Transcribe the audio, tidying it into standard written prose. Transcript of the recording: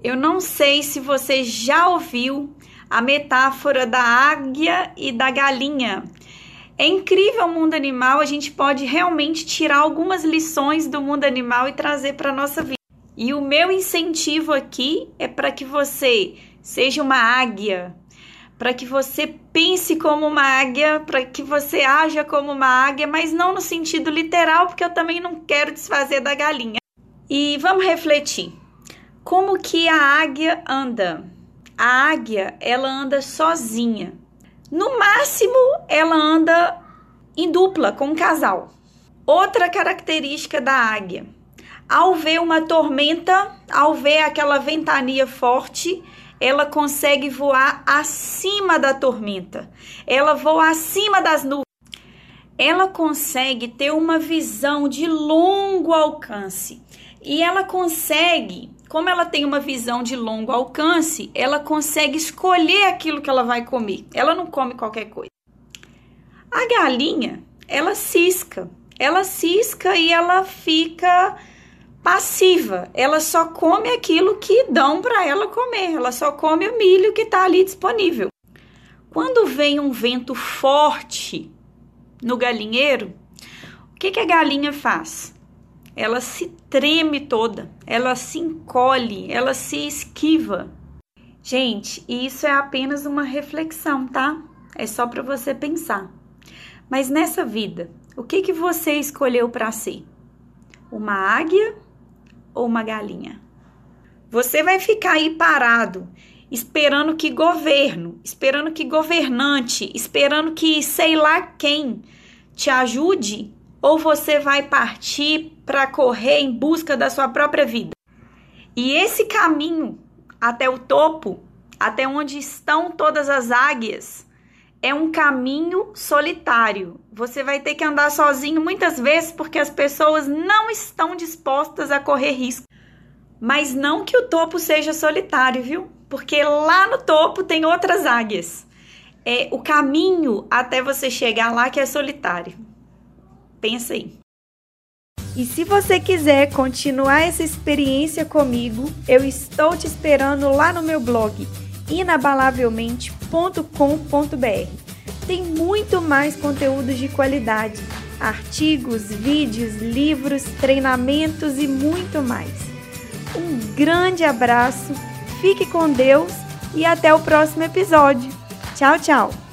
Eu não sei se você já ouviu a metáfora da águia e da galinha. É incrível o mundo animal, a gente pode realmente tirar algumas lições do mundo animal e trazer para a nossa vida. E o meu incentivo aqui é para que você seja uma águia, para que você pense como uma águia, para que você aja como uma águia, mas não no sentido literal, porque eu também não quero desfazer da galinha. E vamos refletir. Como que a águia anda? A águia, ela anda sozinha. No máximo, ela anda em dupla, com um casal. Outra característica da águia. Ao ver uma tormenta, ao ver aquela ventania forte, ela consegue voar acima da tormenta. Ela voa acima das nuvens. Ela consegue ter uma visão de longo alcance. E ela consegue... Como ela tem uma visão de longo alcance, ela consegue escolher aquilo que ela vai comer. Ela não come qualquer coisa. A galinha, ela cisca e ela fica passiva. Ela só come aquilo que dão para ela comer. Ela só come o milho que está ali disponível. Quando vem um vento forte no galinheiro, o que a galinha faz? Ela se treme toda, ela se encolhe, ela se esquiva. Gente, isso é apenas uma reflexão, tá? É só para você pensar. Mas nessa vida, o que você escolheu para ser? Uma águia ou uma galinha? Você vai ficar aí parado, esperando que governo, esperando que governante, esperando que sei lá quem te ajude? Ou você vai partir para correr em busca da sua própria vida? E esse caminho até o topo, até onde estão todas as águias, é um caminho solitário. Você vai ter que andar sozinho muitas vezes porque as pessoas não estão dispostas a correr risco. Mas não que o topo seja solitário, viu? Porque lá no topo tem outras águias. É o caminho até você chegar lá que é solitário. Pensa aí. E se você quiser continuar essa experiência comigo, eu estou te esperando lá no meu blog inabalavelmente.com.br. Tem muito mais conteúdos de qualidade, artigos, vídeos, livros, treinamentos e muito mais. Um grande abraço, fique com Deus e até o próximo episódio. Tchau, tchau!